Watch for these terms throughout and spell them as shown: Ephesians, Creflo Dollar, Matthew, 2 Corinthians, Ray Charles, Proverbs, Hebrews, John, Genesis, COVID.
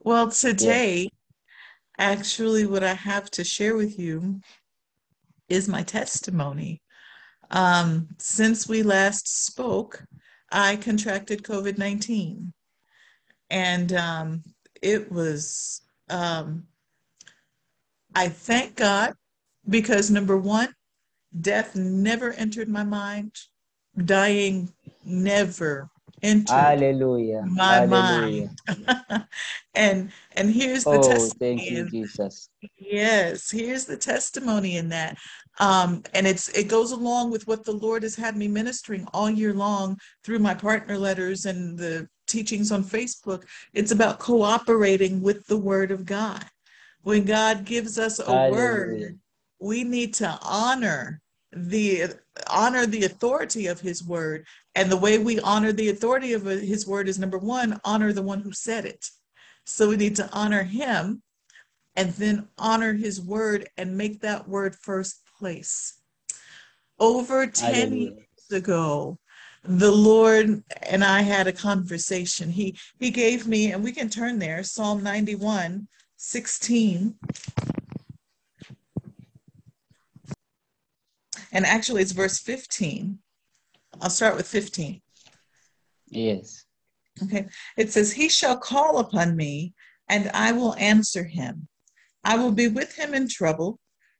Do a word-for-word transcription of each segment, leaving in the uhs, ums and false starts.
Well, today, yeah. actually, what I have to share with you is my testimony. Um, since we last spoke, I contracted COVID nineteen, and um, it was, um, I thank God because, number one, death never entered my mind. Dying never entered Hallelujah. my Hallelujah. mind. and and here's the oh, testimony. Thank you, Jesus. Yes, here's the testimony in that. Um, and it's it goes along with what the Lord has had me ministering all year long through my partner letters and the teachings on Facebook. It's about cooperating with the Word of God. When God gives us a Hallelujah. word, we need to honor the honor the authority of His word. And the way we honor the authority of His word is, number one, honor the one who said it. So we need to honor Him and then honor His word and make that word first place. Over ten years ago, the Lord and I had a conversation. He he gave me, and we can turn there, Psalm ninety-one, sixteen. And actually, it's verse fifteen. I'll start with fifteen. Yes. Okay. It says, "He shall call upon me, and I will answer him. I will be with him in trouble.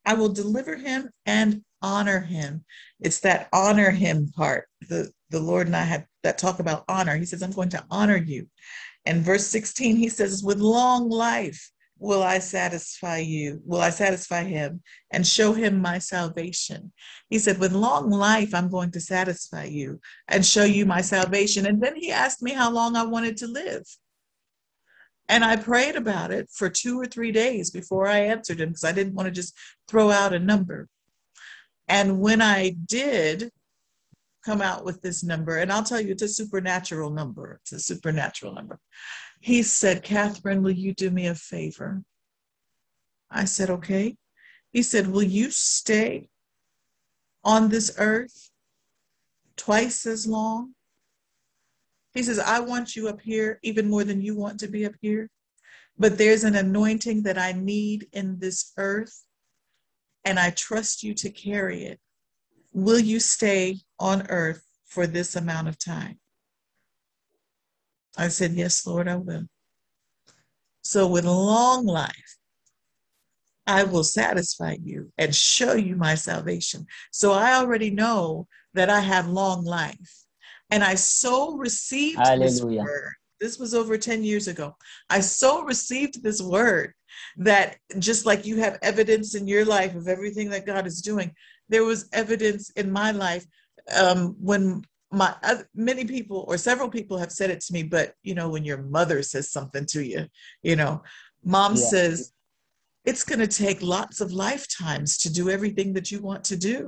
I will deliver him and honor him." It's that honor him part. The, the Lord and I had that talk about honor. He says, "I'm going to honor you." And verse sixteen, he says, "With long life will I satisfy you? Will I satisfy him and show him my salvation?" He said, "With long life, I'm going to satisfy you and show you my salvation." And then he asked me how long I wanted to live. And I prayed about it for two or three days before I answered him, because I didn't want to just throw out a number. And when I did come out with this number, and I'll tell you, it's a supernatural number. It's a supernatural number. He said, "Catherine, will you do me a favor?" I said, "Okay." He said, "Will you stay on this earth twice as long?" He says, "I want you up here even more than you want to be up here, but there's an anointing that I need in this earth, and I trust you to carry it. Will you stay on earth for this amount of time?" I said, "Yes, Lord, I will." So with long life, I will satisfy you and show you my salvation. So I already know that I have long life. And I so received Hallelujah. this word. This was over ten years ago. I so received this word that, just like you have evidence in your life of everything that God is doing, there was evidence in my life um, when My uh, many people or several people have said it to me, but you know, when your mother says something to you, you know, mom yeah. says, "It's going to take lots of lifetimes to do everything that you want to do."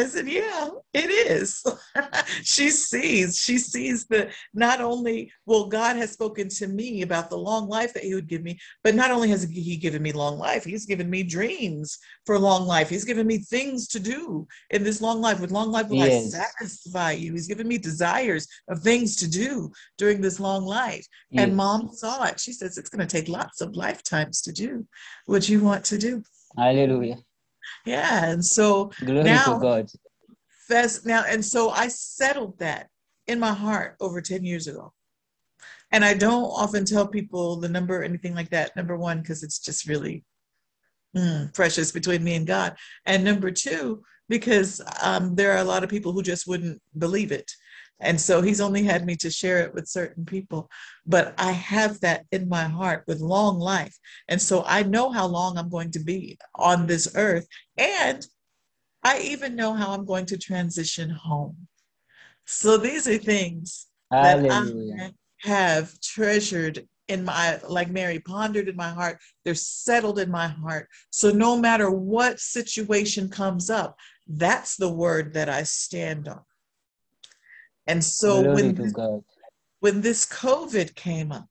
I said, "Yeah, it is." she sees, she sees that not only, well, God has spoken to me about the long life that he would give me, but not only has he given me long life, he's given me dreams for long life. He's given me things to do in this long life. With long life will yes. I satisfy you. He's given me desires of things to do during this long life. Yes. And mom saw it. She says, "It's going to take lots of lifetimes to do what you want to do." Hallelujah. Yeah, and so Glory now, to God. Fast, now, and so I settled that in my heart over ten years ago. And I don't often tell people the number or anything like that, number one, because it's just really mm, precious between me and God. And number two, because um, there are a lot of people who just wouldn't believe it. And so he's only had me to share it with certain people. But I have that in my heart with long life. And so I know how long I'm going to be on this earth. And I even know how I'm going to transition home. So these are things Hallelujah. that I have treasured in my, like Mary, pondered in my heart. They're settled in my heart. So no matter what situation comes up, that's the word that I stand on. And so when this, when this COVID came up,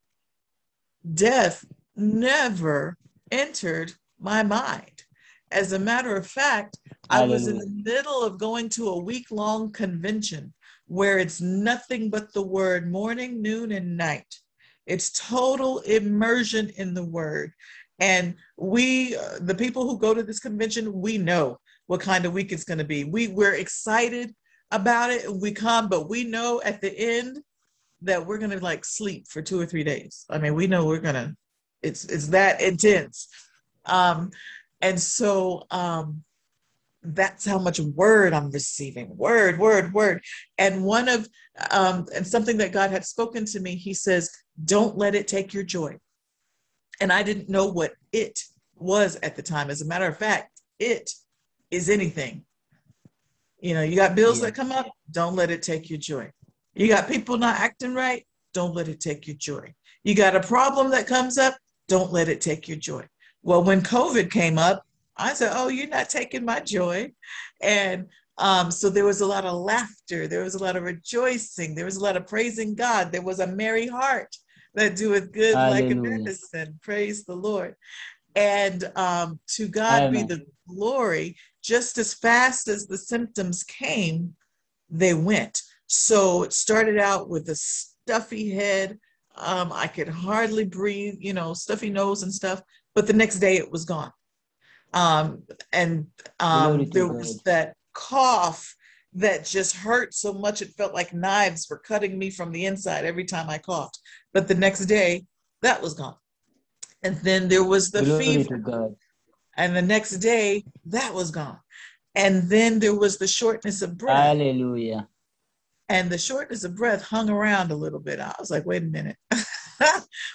death never entered my mind. As a matter of fact, Hallelujah. I was in the middle of going to a week-long convention where it's nothing but the word morning, noon, and night. It's total immersion in the word. And we, uh, the people who go to this convention, we know what kind of week it's going to be. We, we're excited about it. We come, but we know at the end that we're going to like sleep for two or three days. I mean, we know we're going to, it's, it's that intense. Um, and so um, that's how much word I'm receiving. Word, word, word. And one of, um, and something that God had spoken to me, he says, don't let it take your joy. And I didn't know what it was at the time. As a matter of fact, it is anything. You know, you got bills yeah. that come up, don't let it take your joy. You got people not acting right, don't let it take your joy. You got a problem that comes up, don't let it take your joy. Well, when COVID came up, I said, oh, you're not taking my joy. And um, so there was a lot of laughter. There was a lot of rejoicing. There was a lot of praising God. There was a merry heart that doeth good Hallelujah. Like a medicine. Praise the Lord. And um, to God Amen. Be the glory. Just as fast as the symptoms came, they went. So it started out with a stuffy head. Um, I could hardly breathe, you know, stuffy nose and stuff. But the next day it was gone. Um, and um, there was that cough that just hurt so much. It felt like knives were cutting me from the inside every time I coughed. But the next day that was gone. And then there was the fever. And the next day that was gone. And then there was the shortness of breath. Hallelujah. And the shortness of breath hung around a little bit. I was like, wait a minute.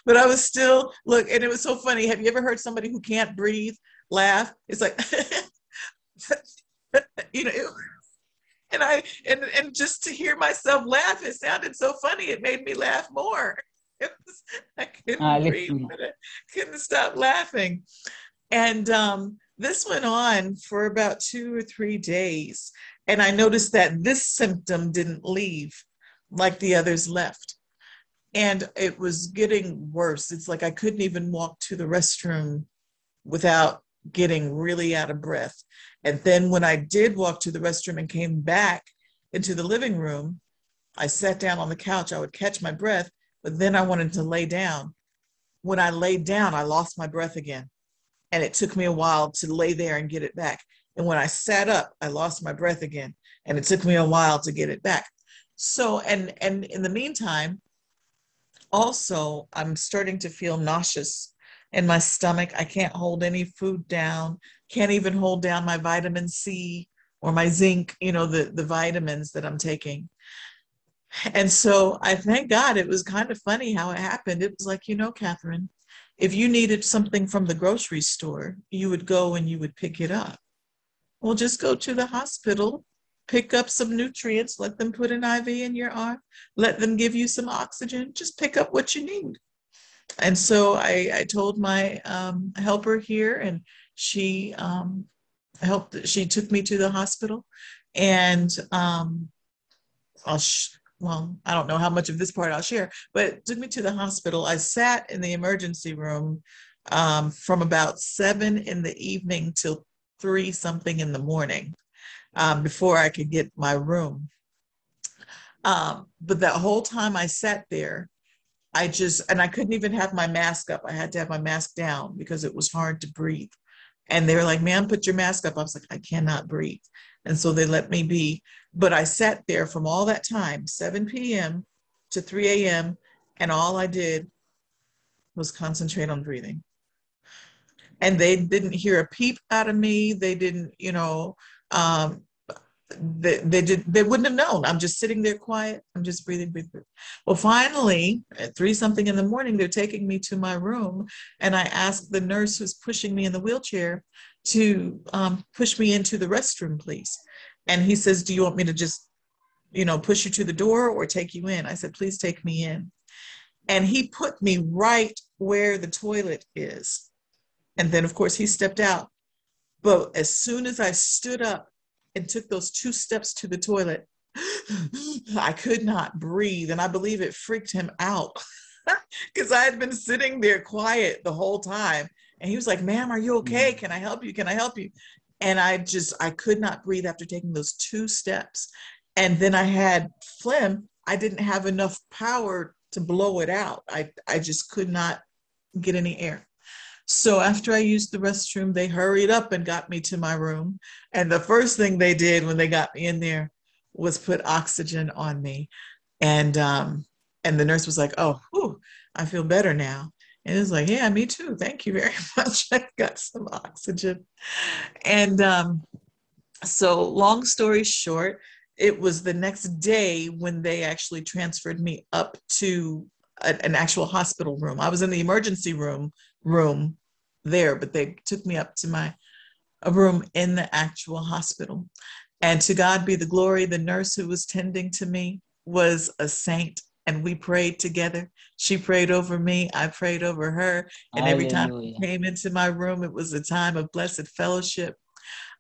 But I was still, look, and it was so funny. Have you ever heard somebody who can't breathe laugh? It's like, you know, it, and I, and, and just to hear myself laugh, it sounded so funny. It made me laugh more. It was, I couldn't ah, breathe, but I couldn't stop laughing. And um, this went on for about two or three days. And I noticed that this symptom didn't leave like the others left. And it was getting worse. It's like I couldn't even walk to the restroom without getting really out of breath. And then when I did walk to the restroom and came back into the living room, I sat down on the couch. I would catch my breath, but then I wanted to lay down. When I laid down, I lost my breath again. And it took me a while to lay there and get it back. And when I sat up, I lost my breath again. And it took me a while to get it back. So, and, and in the meantime, also, I'm starting to feel nauseous in my stomach. I can't hold any food down, can't even hold down my vitamin C or my zinc, you know, the, the vitamins that I'm taking. And so I thank God it was kind of funny how it happened. It was like, you know, Catherine, if you needed something from the grocery store, you would go and you would pick it up. Well, just go to the hospital, pick up some nutrients, let them put an I V in your arm, let them give you some oxygen, just pick up what you need. And so I, I told my um, helper here, and she um, helped, she took me to the hospital. And um, I'll, sh- well, I don't know how much of this part I'll share, but took me to the hospital. I sat in the emergency room um, from about seven in the evening till three something in the morning um, before I could get my room. Um, but that whole time I sat there, I just, and I couldn't even have my mask up. I had to have my mask down because it was hard to breathe. And they were like, ma'am, put your mask up. I was like, I cannot breathe. And so they let me be. But I sat there from all that time, seven p.m. to three a.m. And all I did was concentrate on breathing. And they didn't hear a peep out of me. They didn't, you know, um, they, they, did, they wouldn't have known. I'm just sitting there quiet. I'm just breathing, breathing, breathing. Well, finally, at three something in the morning, they're taking me to my room. And I asked the nurse who's pushing me in the wheelchair to um, push me into the restroom, please. And he says, do you want me to just, you know, push you to the door or take you in? I said, please take me in. And he put me right where the toilet is. And then, of course, he stepped out. But as soon as I stood up and took those two steps to the toilet, I could not breathe. And I believe it freaked him out because I had been sitting there quiet the whole time. And he was like, ma'am, are you okay? Can I help you? Can I help you? And I just, I could not breathe after taking those two steps. And then I had phlegm. I didn't have enough power to blow it out. I, I just could not get any air. So after I used the restroom, they hurried up and got me to my room. And the first thing they did when they got me in there was put oxygen on me. And um, and the nurse was like, oh, whew, I feel better now. And it was like, yeah, me too. Thank you very much. I got some oxygen. And um, so long story short, it was the next day when they actually transferred me up to a, an actual hospital room. I was in the emergency room room there, but they took me up to my a room in the actual hospital. And to God be the glory, the nurse who was tending to me was a saint, and we prayed together. She prayed over me, I prayed over her. And every Hallelujah. Time I came into my room, it was a time of blessed fellowship.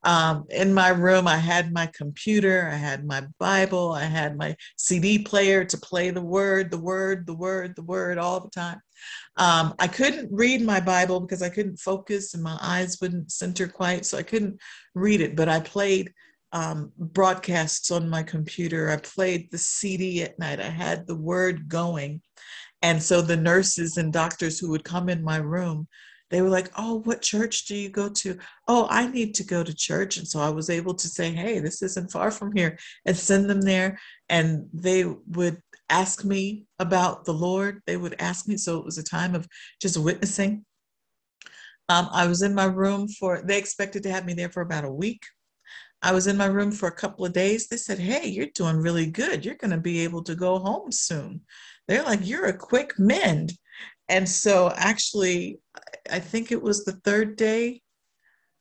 Um, in my room, I had my computer, I had my Bible, I had my C D player to play the word, the word, the word, the word all the time. Um, I couldn't read my Bible because I couldn't focus and my eyes wouldn't center quite, so I couldn't read it, but I played um, broadcasts on my computer. I played the C D at night. I had the word going. And so the nurses and doctors who would come in my room, they were like, oh, what church do you go to? Oh, I need to go to church. And so I was able to say, hey, this isn't far from here, and send them there. And they would ask me about the Lord. They would ask me. So it was a time of just witnessing. Um, I was in my room for, they expected to have me there for about a week. I was in my room for a couple of days. They said, hey, you're doing really good. You're going to be able to go home soon. They're like, you're a quick mend. And so actually, I think it was the third day,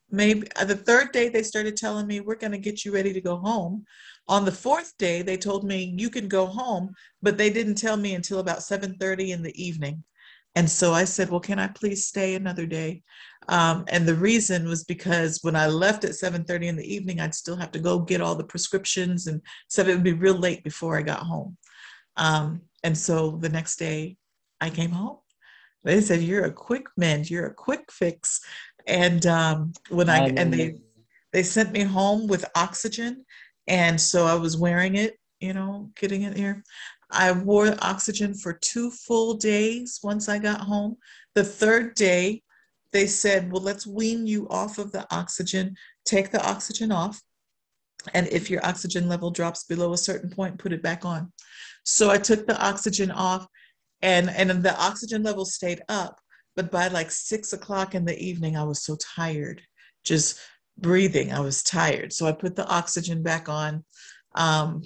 maybe the third day they started telling me, we're going to get you ready to go home. On the fourth day, they told me, you can go home, but they didn't tell me until about seven thirty in the evening. And so I said, well, can I please stay another day? Um, and the reason was because when I left at seven thirty in the evening, I'd still have to go get all the prescriptions, and so it would be real late before I got home. Um, and so the next day I came home. They said, you're a quick mend, you're a quick fix. And um, when I, and they, they sent me home with oxygen. And so I was wearing it, you know, getting it here. I wore oxygen for two full days once I got home. The third day, they said, well, let's wean you off of the oxygen, take the oxygen off. And if your oxygen level drops below a certain point, put it back on. So I took the oxygen off. And and the oxygen level stayed up, but by like six o'clock in the evening, I was so tired, just breathing. I was tired. So I put the oxygen back on um,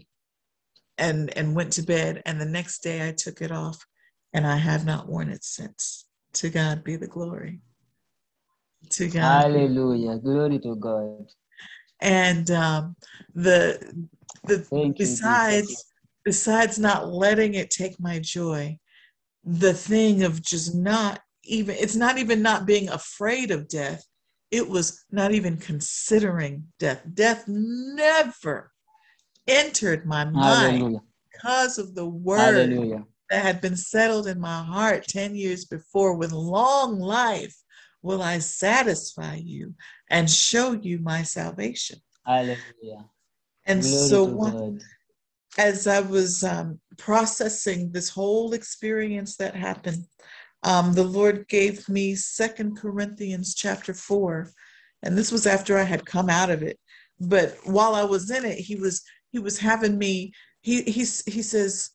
and, and went to bed. And the next day I took it off, and I have not worn it since. To God be the glory. To God. Hallelujah. Glory to God. And um, the, the Thank besides, you, besides not letting it take my joy, the thing of just not even, it's not even not being afraid of death. It was not even considering death. Death never entered my mind. Hallelujah. Because of the word Hallelujah. That had been settled in my heart ten years before. With long life will I satisfy you and show you my salvation. Hallelujah. And Glory so one. As I was um, processing this whole experience that happened, um, the Lord gave me Second Corinthians chapter four. And this was after I had come out of it. But while I was in it, he was he was having me, he, he, he says,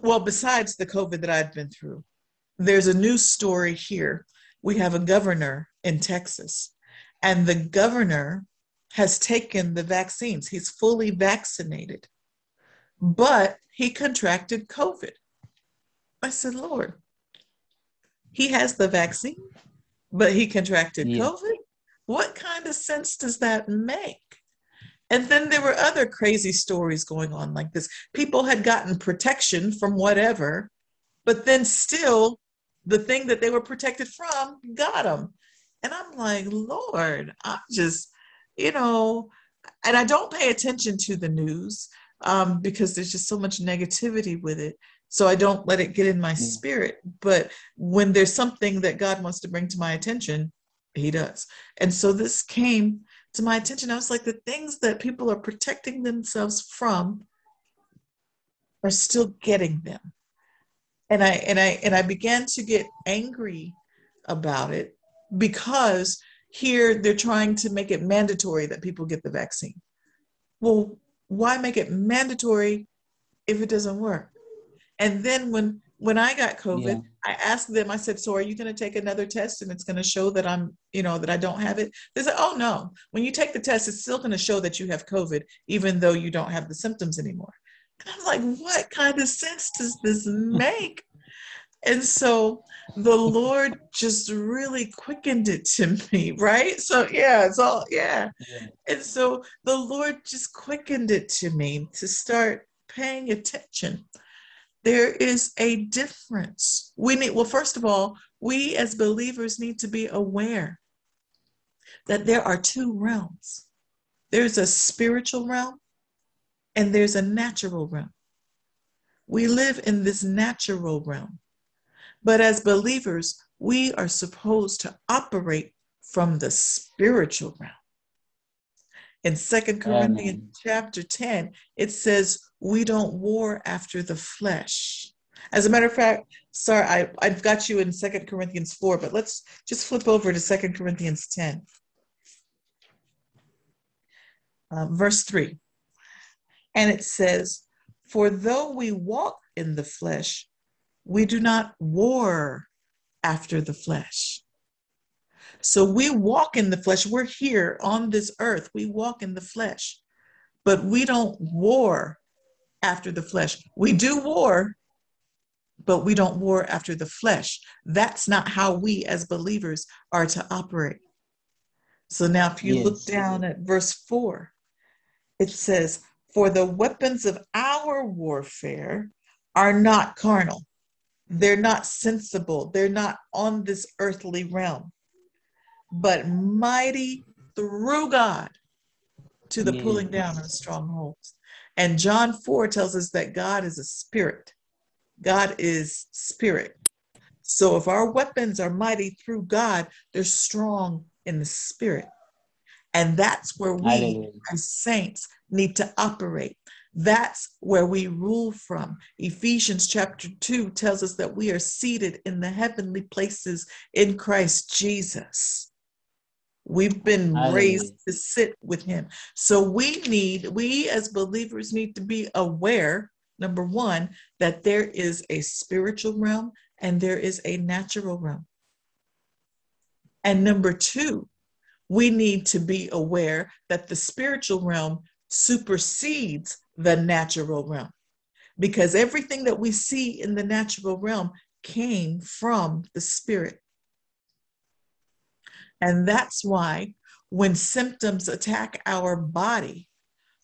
well, besides the COVID that I've been through, there's a new story here. We have a governor in Texas, and the governor has taken the vaccines. He's fully vaccinated. But he contracted COVID. I said, Lord, he has the vaccine, but he contracted yeah. COVID? What kind of sense does that make? And then there were other crazy stories going on like this. People had gotten protection from whatever, but then still the thing that they were protected from got them. And I'm like, Lord, I'm just, you know, and I don't pay attention to the news. Um, because there's just so much negativity with it. So I don't let it get in my yeah. spirit. But when there's something that God wants to bring to my attention, he does. And so this came to my attention. I was like, the things that people are protecting themselves from are still getting them. And I and I and I began to get angry about it, because here they're trying to make it mandatory that people get the vaccine. Well, why make it mandatory if it doesn't work? And then when when I got COVID, yeah. I asked them, I said, so are you going to take another test and it's going to show that I'm, you know, that I don't have it? They said, oh no, when you take the test, it's still going to show that you have COVID, even though you don't have the symptoms anymore. And I was like, what kind of sense does this make? And so the Lord just really quickened it to me, right? So yeah, it's all, yeah. yeah. And so the Lord just quickened it to me to start paying attention. There is a difference. We need, well, first of all, we as believers need to be aware that there are two realms. There's a spiritual realm and there's a natural realm. We live in this natural realm. But as believers, we are supposed to operate from the spiritual realm. In Second Corinthians Amen. chapter ten, it says, we don't war after the flesh. As a matter of fact, sorry, I, I've got you in Second Corinthians four, but let's just flip over to Second Corinthians ten. Uh, verse three. And it says, for though we walk in the flesh, we do not war after the flesh. So we walk in the flesh. We're here on this earth. We walk in the flesh, but we don't war after the flesh. We do war, but we don't war after the flesh. That's not how we as believers are to operate. So now if you yes. look down at verse four, it says, for the weapons of our warfare are not carnal. They're not sensible. They're not on this earthly realm, but mighty through God to the yeah. pulling down of strongholds. And John four tells us that God is a spirit. God is spirit. So if our weapons are mighty through God, they're strong in the spirit. And that's where we as saints need to operate. That's where we rule from. Ephesians chapter two tells us that we are seated in the heavenly places in Christ Jesus. We've been Hallelujah. raised to sit with him. So we need, we as believers need to be aware, number one, that there is a spiritual realm and there is a natural realm. And number two, we need to be aware that the spiritual realm supersedes the natural realm, because everything that we see in the natural realm came from the spirit. And that's why when symptoms attack our body,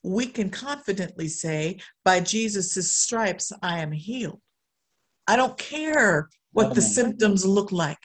we can confidently say, by Jesus' stripes, I am healed. I don't care what the symptoms look like.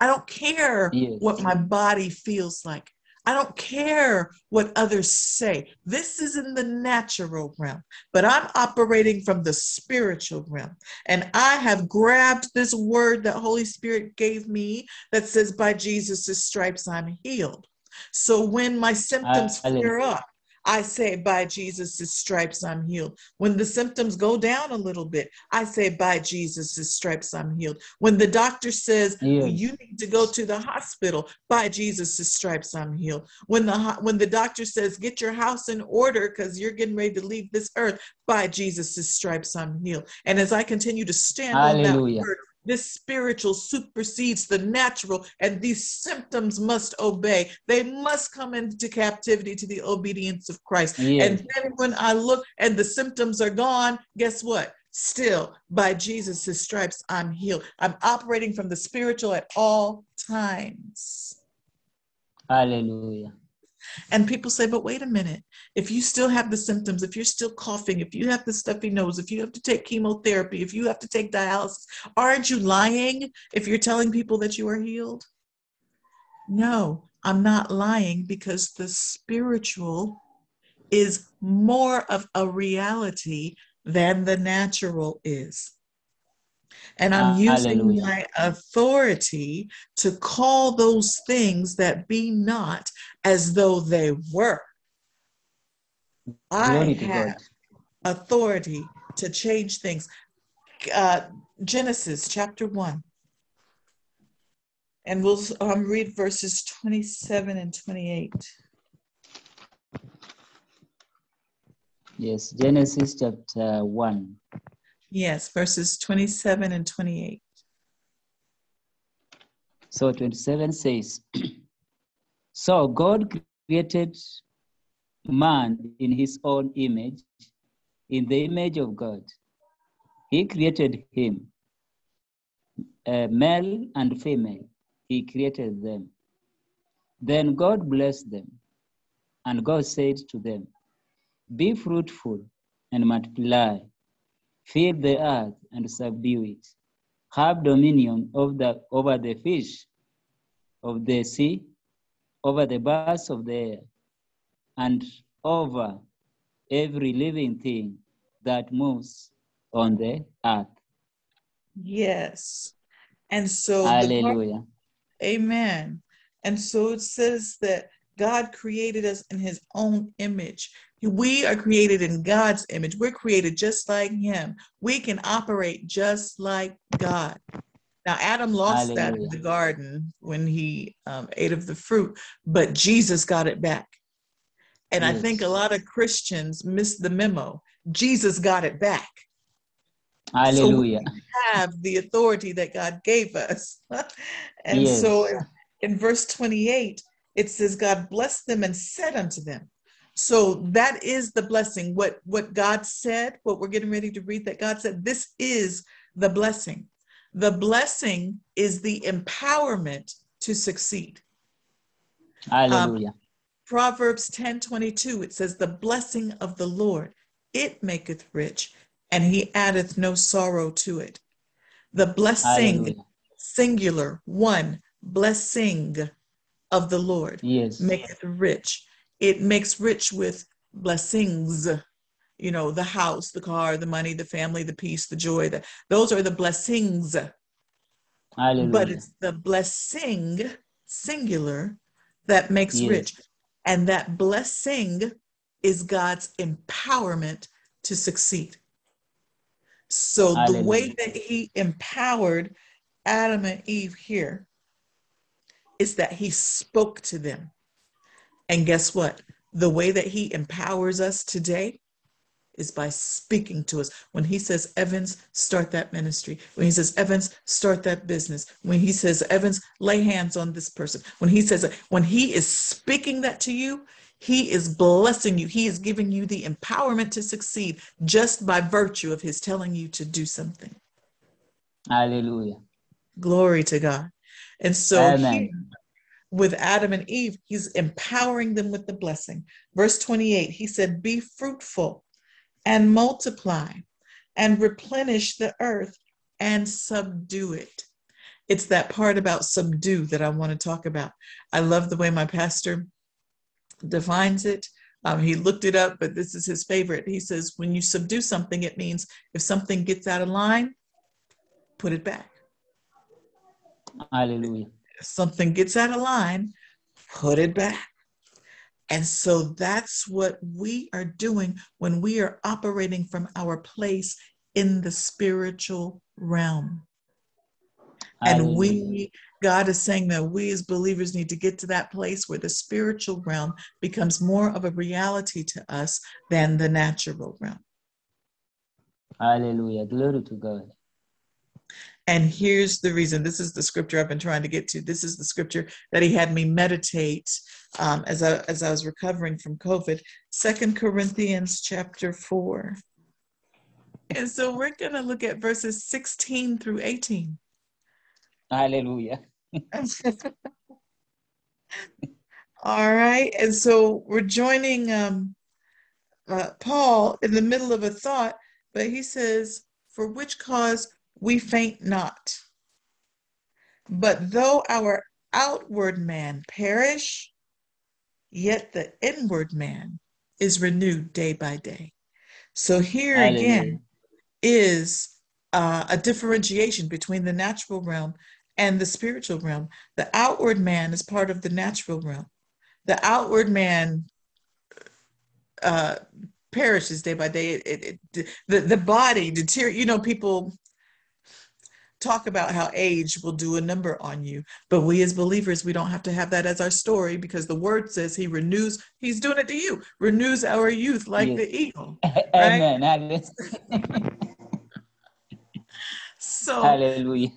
I don't care what my body feels like. I don't care what others say. This is in the natural realm, but I'm operating from the spiritual realm. And I have grabbed this word that Holy Spirit gave me that says, by Jesus' stripes, I'm healed. So when my symptoms I, I flare up, I say, by Jesus' stripes, I'm healed. When the symptoms go down a little bit, I say, by Jesus' stripes, I'm healed. When the doctor says, yeah. you need to go to the hospital, by Jesus' stripes, I'm healed. When the, when the doctor says, get your house in order because you're getting ready to leave this earth, by Jesus' stripes, I'm healed. And as I continue to stand Hallelujah. on that word, this spiritual supersedes the natural, and these symptoms must obey. They must come into captivity to the obedience of Christ. Yeah. And then when I look and the symptoms are gone, guess what? Still, by Jesus' stripes, I'm healed. I'm operating from the spiritual at all times. Hallelujah. And people say, but wait a minute, if you still have the symptoms, if you're still coughing, if you have the stuffy nose, if you have to take chemotherapy, if you have to take dialysis, aren't you lying if you're telling people that you are healed? No, I'm not lying, because the spiritual is more of a reality than the natural is. And I'm uh, using hallelujah. my authority to call those things that be not as though they were. I have authority to change things. uh, Genesis chapter one. And we'll um, read verses twenty-seven and twenty-eight. Yes, Genesis chapter one. Yes, verses twenty-seven and twenty-eight. So twenty-seven says, so God created man in his own image, in the image of God. He created him, uh, male and female. He created them. Then God blessed them, and God said to them, be fruitful and multiply. Fill the earth and subdue it. Have dominion of the, over the fish of the sea, over the birds of the air, and over every living thing that moves on the earth. Yes. And so, hallelujah. The, amen. And so it says that God created us in his own image. We are created in God's image. We're created just like him. We can operate just like God. Now, Adam lost Hallelujah. That in the garden when he um, ate of the fruit, but Jesus got it back. And yes. I think a lot of Christians missed the memo. Jesus got it back. Hallelujah. So we have the authority that God gave us. And yes. so in, in verse twenty-eight, it says, God blessed them and said unto them. So that is the blessing. What, what God said, what we're getting ready to read that God said, this is the blessing. The blessing is the empowerment to succeed. Hallelujah. Um, Proverbs ten twenty-two, it says, the blessing of the Lord, it maketh rich, and he addeth no sorrow to it. The blessing, Hallelujah. Singular, one, blessing of the Lord, yes. maketh rich. It makes rich with blessings, you know, the house, the car, the money, the family, the peace, the joy. The, those are the blessings. Hallelujah. But it's the blessing, singular, that makes yes. rich. And that blessing is God's empowerment to succeed. So Hallelujah. The way that he empowered Adam and Eve here is that he spoke to them. And guess what? The way that he empowers us today is by speaking to us. When he says, Evans, start that ministry. When he says, Evans, start that business. When he says, Evans, lay hands on this person. When he says, when he is speaking that to you, he is blessing you. He is giving you the empowerment to succeed just by virtue of his telling you to do something. Hallelujah. Glory to God. And so Amen. Here, with Adam and Eve, he's empowering them with the blessing. Verse twenty-eight, he said, be fruitful and multiply and replenish the earth and subdue it. It's that part about subdue that I want to talk about. I love the way my pastor defines it. Um, he looked it up, but this is his favorite. He says, when you subdue something, it means if something gets out of line, put it back. Hallelujah. If something gets out of line, put it back. And so that's what we are doing when we are operating from our place in the spiritual realm. And we, God is saying that we as believers need to get to that place where the spiritual realm becomes more of a reality to us than the natural realm. Hallelujah. Glory to God. And here's the reason. This is the scripture I've been trying to get to. This is the scripture that he had me meditate um, as, I, as I was recovering from COVID. Second Corinthians chapter four. And so we're going to look at verses sixteen through eighteen. Hallelujah. All right. And so we're joining um, uh, Paul in the middle of a thought, but he says, for which cause we faint not. But though our outward man perish, yet the inward man is renewed day by day. So here Hallelujah. Again is uh, a differentiation between the natural realm and the spiritual realm. The outward man is part of the natural realm. The outward man uh, perishes day by day. It, it, it, the, the body deteriorates. You know, people... talk about how age will do a number on you. But we as believers, we don't have to have that as our story, because the word says he renews, he's doing it to you, renews our youth like yes. the eagle. Right? Amen. Hallelujah. So, Hallelujah.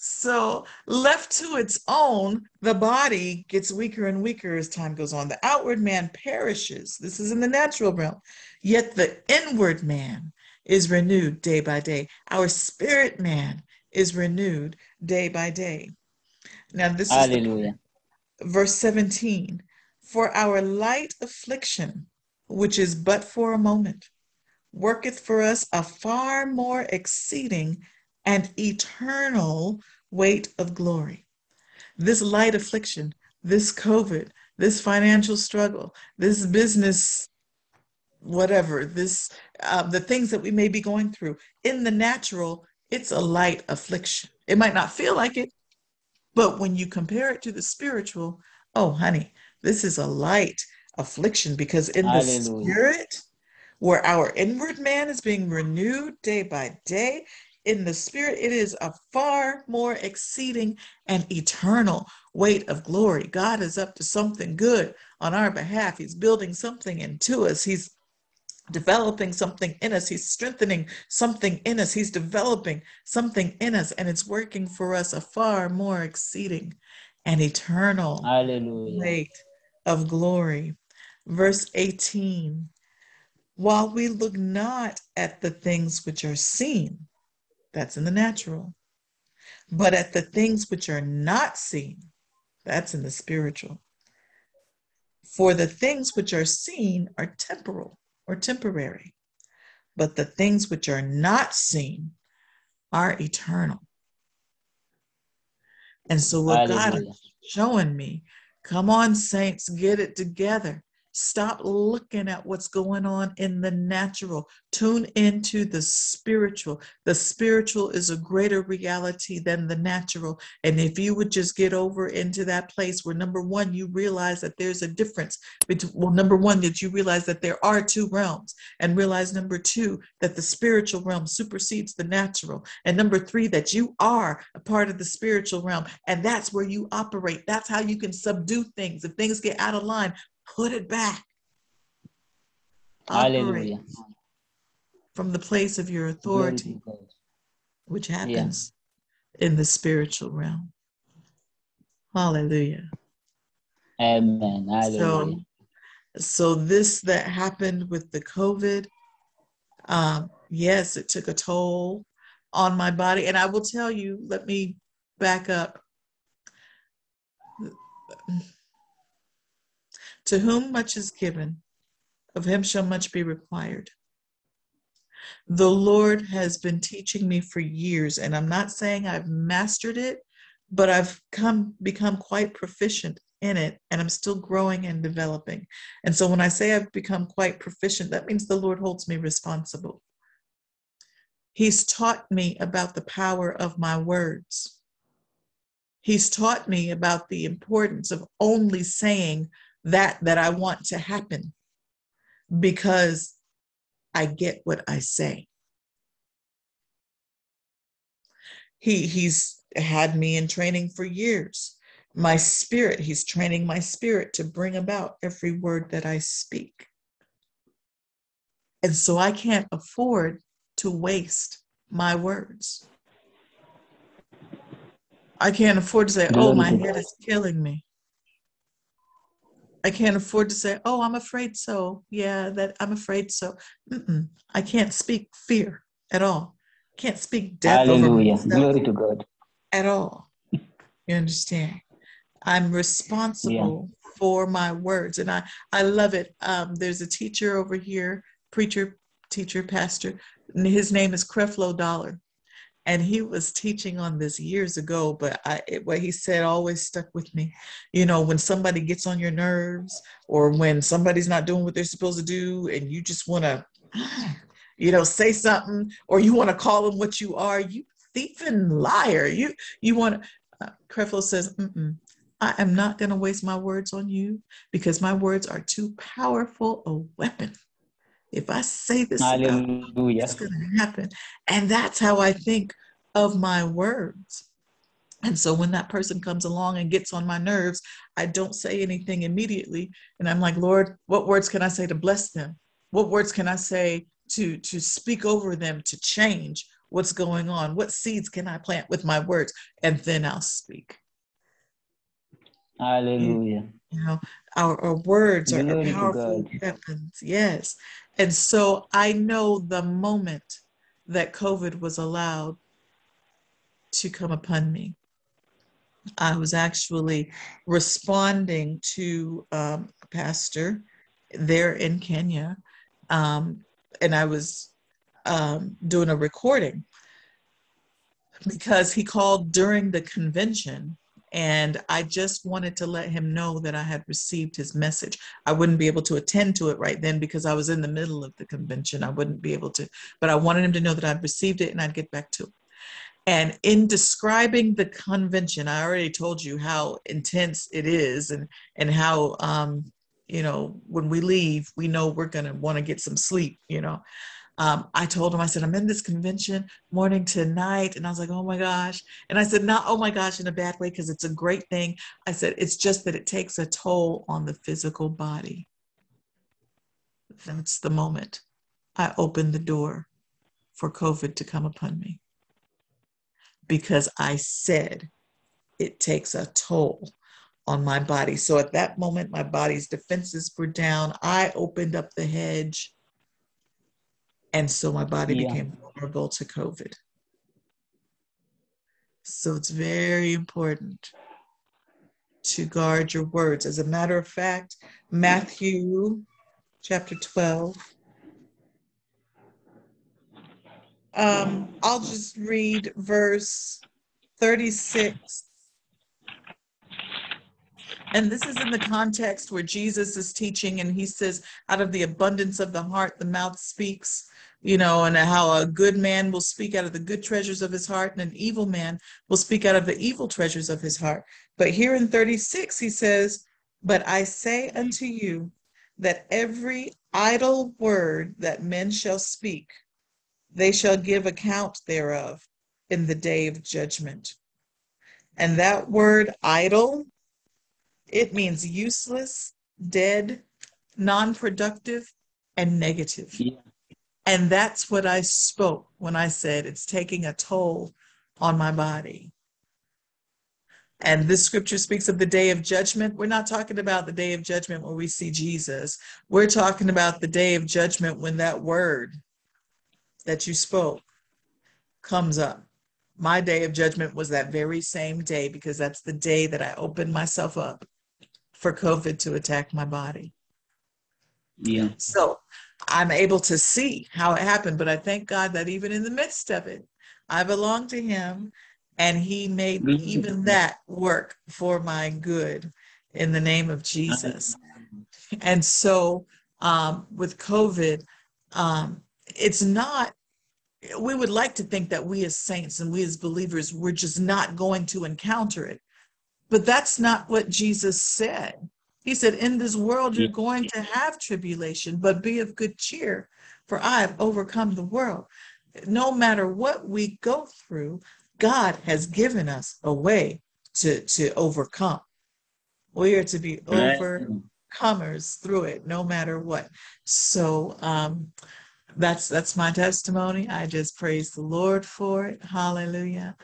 So left to its own, the body gets weaker and weaker as time goes on. The outward man perishes. This is in the natural realm. Yet the inward man is renewed day by day. Our spirit man is renewed day by day. Now this Hallelujah. Is verse seventeen. For our light affliction, which is but for a moment, worketh for us a far more exceeding and eternal weight of glory. This light affliction, this COVID, this financial struggle, this business, whatever, this uh, the things that we may be going through, in the natural, it's a light affliction. It might not feel like it, but when you compare it to the spiritual, oh, honey, this is a light affliction, because in Hallelujah. The spirit, where our inward man is being renewed day by day, in the spirit, it is a far more exceeding and eternal weight of glory. God is up to something good on our behalf. He's building something into us. He's developing something in us. He's strengthening something in us. He's developing something in us, and it's working for us a far more exceeding and eternal Hallelujah. Weight of glory. Verse eighteen, while we look not at the things which are seen, that's in the natural, but at the things which are not seen, that's in the spiritual. For the things which are seen are temporal or temporary, but the things which are not seen are eternal. And so what Hallelujah. God is showing me, come on, saints, get it together. Stop looking at what's going on in the natural. Tune into the spiritual. The spiritual is a greater reality than the natural. And if you would just get over into that place where, number one, you realize that there's a difference between, well, number one, that you realize that there are two realms, and realize, number two, that the spiritual realm supersedes the natural. And number three, that you are a part of the spiritual realm, and that's where you operate. That's how you can subdue things. If things get out of line, put it back. Operate Hallelujah. From the place of your authority, which happens yeah. in the spiritual realm. Hallelujah. Amen. Hallelujah. So, so this that happened with the COVID, um, yes, it took a toll on my body. And I will tell you, let me back up. To whom much is given, of him shall much be required. The Lord has been teaching me for years, and I'm not saying I've mastered it, but I've come become quite proficient in it, and I'm still growing and developing. And so when I say I've become quite proficient, that means the Lord holds me responsible. He's taught me about the power of my words. He's taught me about the importance of only saying that that I want to happen, because I get what I say. He, he's had me in training for years. My spirit, he's training my spirit to bring about every word that I speak. And so I can't afford to waste my words. I can't afford to say, oh, my head is killing me. I can't afford to say, oh, I'm afraid so. Yeah, that I'm afraid so. Mm-mm. I can't speak fear at all. Can't speak death Hallelujah. Over myself. Glory to God. At all. You understand? I'm responsible yeah. for my words. And I, I love it. Um, there's a teacher over here, preacher, teacher, pastor. And his name is Creflo Dollar. And he was teaching on this years ago, but I, it, what he said always stuck with me. You know, when somebody gets on your nerves, or when somebody's not doing what they're supposed to do, and you just want to, you know, say something, or you want to call them what you are, you thief and liar. You you want to, uh, Creflo says, mm-mm, I am not going to waste my words on you, because my words are too powerful a weapon. If I say this, Hallelujah. It's going to happen. And that's how I think of my words. And so when that person comes along and gets on my nerves, I don't say anything immediately. And I'm like, Lord, what words can I say to bless them? What words can I say to, to speak over them, to change what's going on? What seeds can I plant with my words? And then I'll speak. Hallelujah. You know, our, our words are powerful weapons. Yes. And so I know the moment that COVID was allowed to come upon me, I was actually responding to um, a pastor there in Kenya, um, and I was um, doing a recording because he called during the convention, and I just wanted to let him know that I had received his message. I wouldn't be able to attend to it right then because I was in the middle of the convention. I wouldn't be able to, but I wanted him to know that I'd received it and I'd get back to it. And in describing the convention, I already told you how intense it is, and, and how, um, you know, when we leave, we know we're going to want to get some sleep, you know. Um, I told him, I said, I'm in this convention morning to night. And I was like, oh, my gosh. And I said, not, oh, my gosh, in a bad way, because it's a great thing. I said, it's just that it takes a toll on the physical body. That's the moment I opened the door for COVID to come upon me. Because I said it takes a toll on my body. So at that moment, my body's defenses were down. I opened up the hedge. And so my body yeah. became vulnerable to COVID. So it's very important to guard your words. As a matter of fact, Matthew chapter twelve. Um, I'll just read verse thirty-six. And this is in the context where Jesus is teaching, and he says, out of the abundance of the heart, the mouth speaks, you know, and how a good man will speak out of the good treasures of his heart, and an evil man will speak out of the evil treasures of his heart. But here in thirty-six, he says, but I say unto you that every idle word that men shall speak, they shall give account thereof in the day of judgment. And that word idle, it means useless, dead, non-productive, and negative. Yeah. And that's what I spoke when I said it's taking a toll on my body. And this scripture speaks of the day of judgment. We're not talking about the day of judgment where we see Jesus. We're talking about the day of judgment when that word that you spoke comes up. My day of judgment was that very same day, because that's the day that I opened myself up for COVID to attack my body. Yeah. So I'm able to see how it happened, but I thank God that even in the midst of it, I belong to him, and he made even that work for my good in the name of Jesus. And so um, with COVID, um, it's not, we would like to think that we as saints and we as believers, we're just not going to encounter it. But that's not what Jesus said. He said, in this world, you're going to have tribulation, but be of good cheer, for I have overcome the world. No matter what we go through, God has given us a way to, to overcome. We are to be overcomers through it, no matter what. So, um, That's that's my testimony. I just praise the Lord for it. Hallelujah.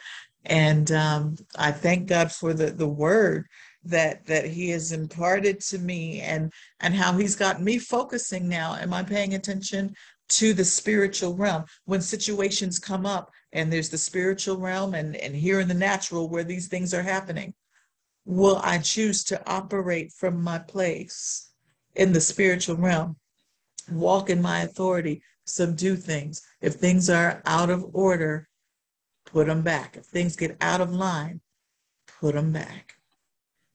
And um, I thank God for the, the word that that he has imparted to me, and, and how he's got me focusing now. Am I paying attention to the spiritual realm? When situations come up and there's the spiritual realm and, and here in the natural where these things are happening, will I choose to operate from my place in the spiritual realm? Walk in my authority, subdue things. If things are out of order, put them back. If things get out of line, put them back.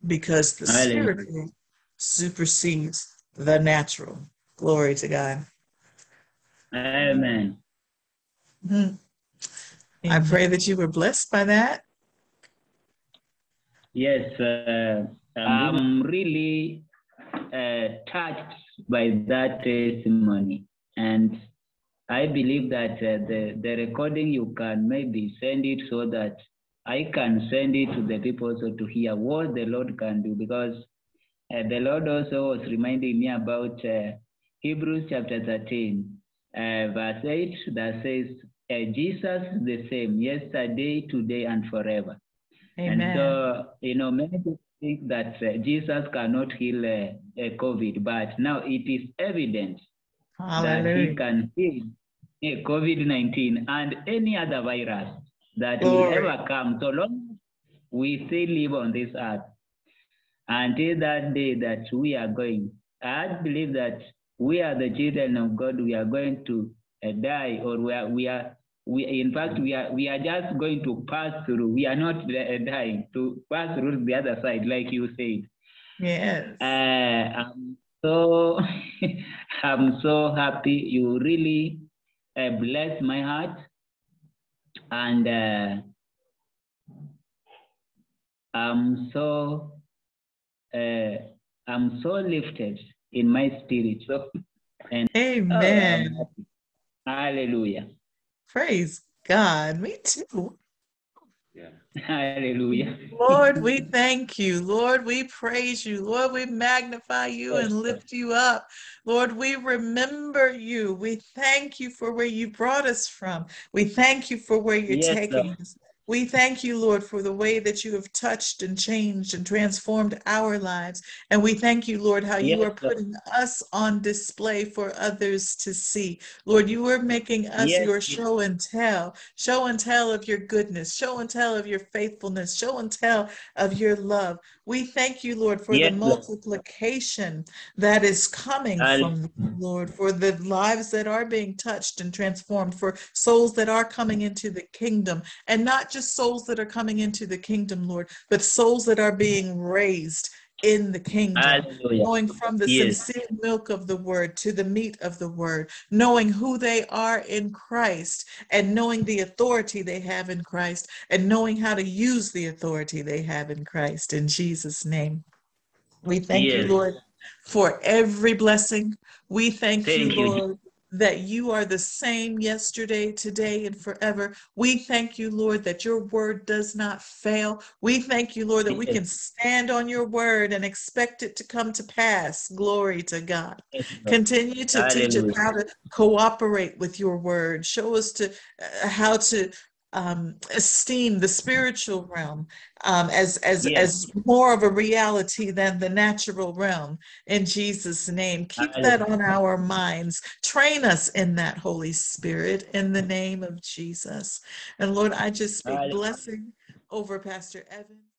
Because the spiritual supersedes the natural. Glory to God. Amen. Mm-hmm. Amen. I pray that you were blessed by that. Yes, uh, I'm really uh, touched by that testimony, and I believe that uh, the, the recording, you can maybe send it so that I can send it to the people so to hear what the Lord can do, because uh, the Lord also was reminding me about uh, Hebrews chapter thirteen, uh, verse eight, that says, uh, Jesus the same, yesterday, today, and forever. Amen. And so, you know, many people think that uh, Jesus cannot heal uh, uh, COVID, but now it is evident. Hallelujah. That he can heal uh, COVID nineteen and any other virus that will ever come, so long we still live on this earth. Until that day that we are going, I believe that we are the children of God. We are going to uh, die, or we are, we are we, in fact, we are, we are just going to pass through. We are not uh, dying, to pass through the other side, like you said. Yes. Uh, I'm so, I'm so happy. You really uh, bless my heart. And uh, I'm so uh, I'm so lifted in my spirit. So, and amen. Oh, hallelujah. Praise God. Me too. Yeah. Hallelujah. Lord, we thank you. Lord, we praise you. Lord, we magnify you and lift you up. Lord, we remember you. We thank you for where you brought us from. We thank you for where you're yes, taking us. We thank you, Lord, for the way that you have touched and changed and transformed our lives. And we thank you, Lord, how you yes, are putting Lord. us on display for others to see. Lord, you are making us yes, your yes. show and tell, show and tell of your goodness, show and tell of your faithfulness, show and tell of your love. We thank you, Lord, for yes, the multiplication Lord. that is coming I, from you, Lord, for the lives that are being touched and transformed, for souls that are coming into the kingdom, and not just souls that are coming into the kingdom, Lord, but souls that are being raised in the kingdom. Hallelujah. Going from the yes. sincere milk of the word to the meat of the word, knowing who they are in Christ and knowing the authority they have in Christ and knowing how to use the authority they have in Christ. In Jesus' name, we thank yes. you, Lord, for every blessing. We thank, thank you, Lord, you. that you are the same yesterday, today, and forever. We thank you, Lord, that your word does not fail. We thank you, Lord, that we can stand on your word and expect it to come to pass. Glory to God. Continue to Hallelujah. teach us how to cooperate with your word. Show us to uh, how to um, esteem the spiritual realm um, as, as, yes. as more of a reality than the natural realm. In Jesus' name, keep I, that on our minds. Train us in that, Holy Spirit, in the name of Jesus. And Lord, I just speak I, blessing over Pastor Evan.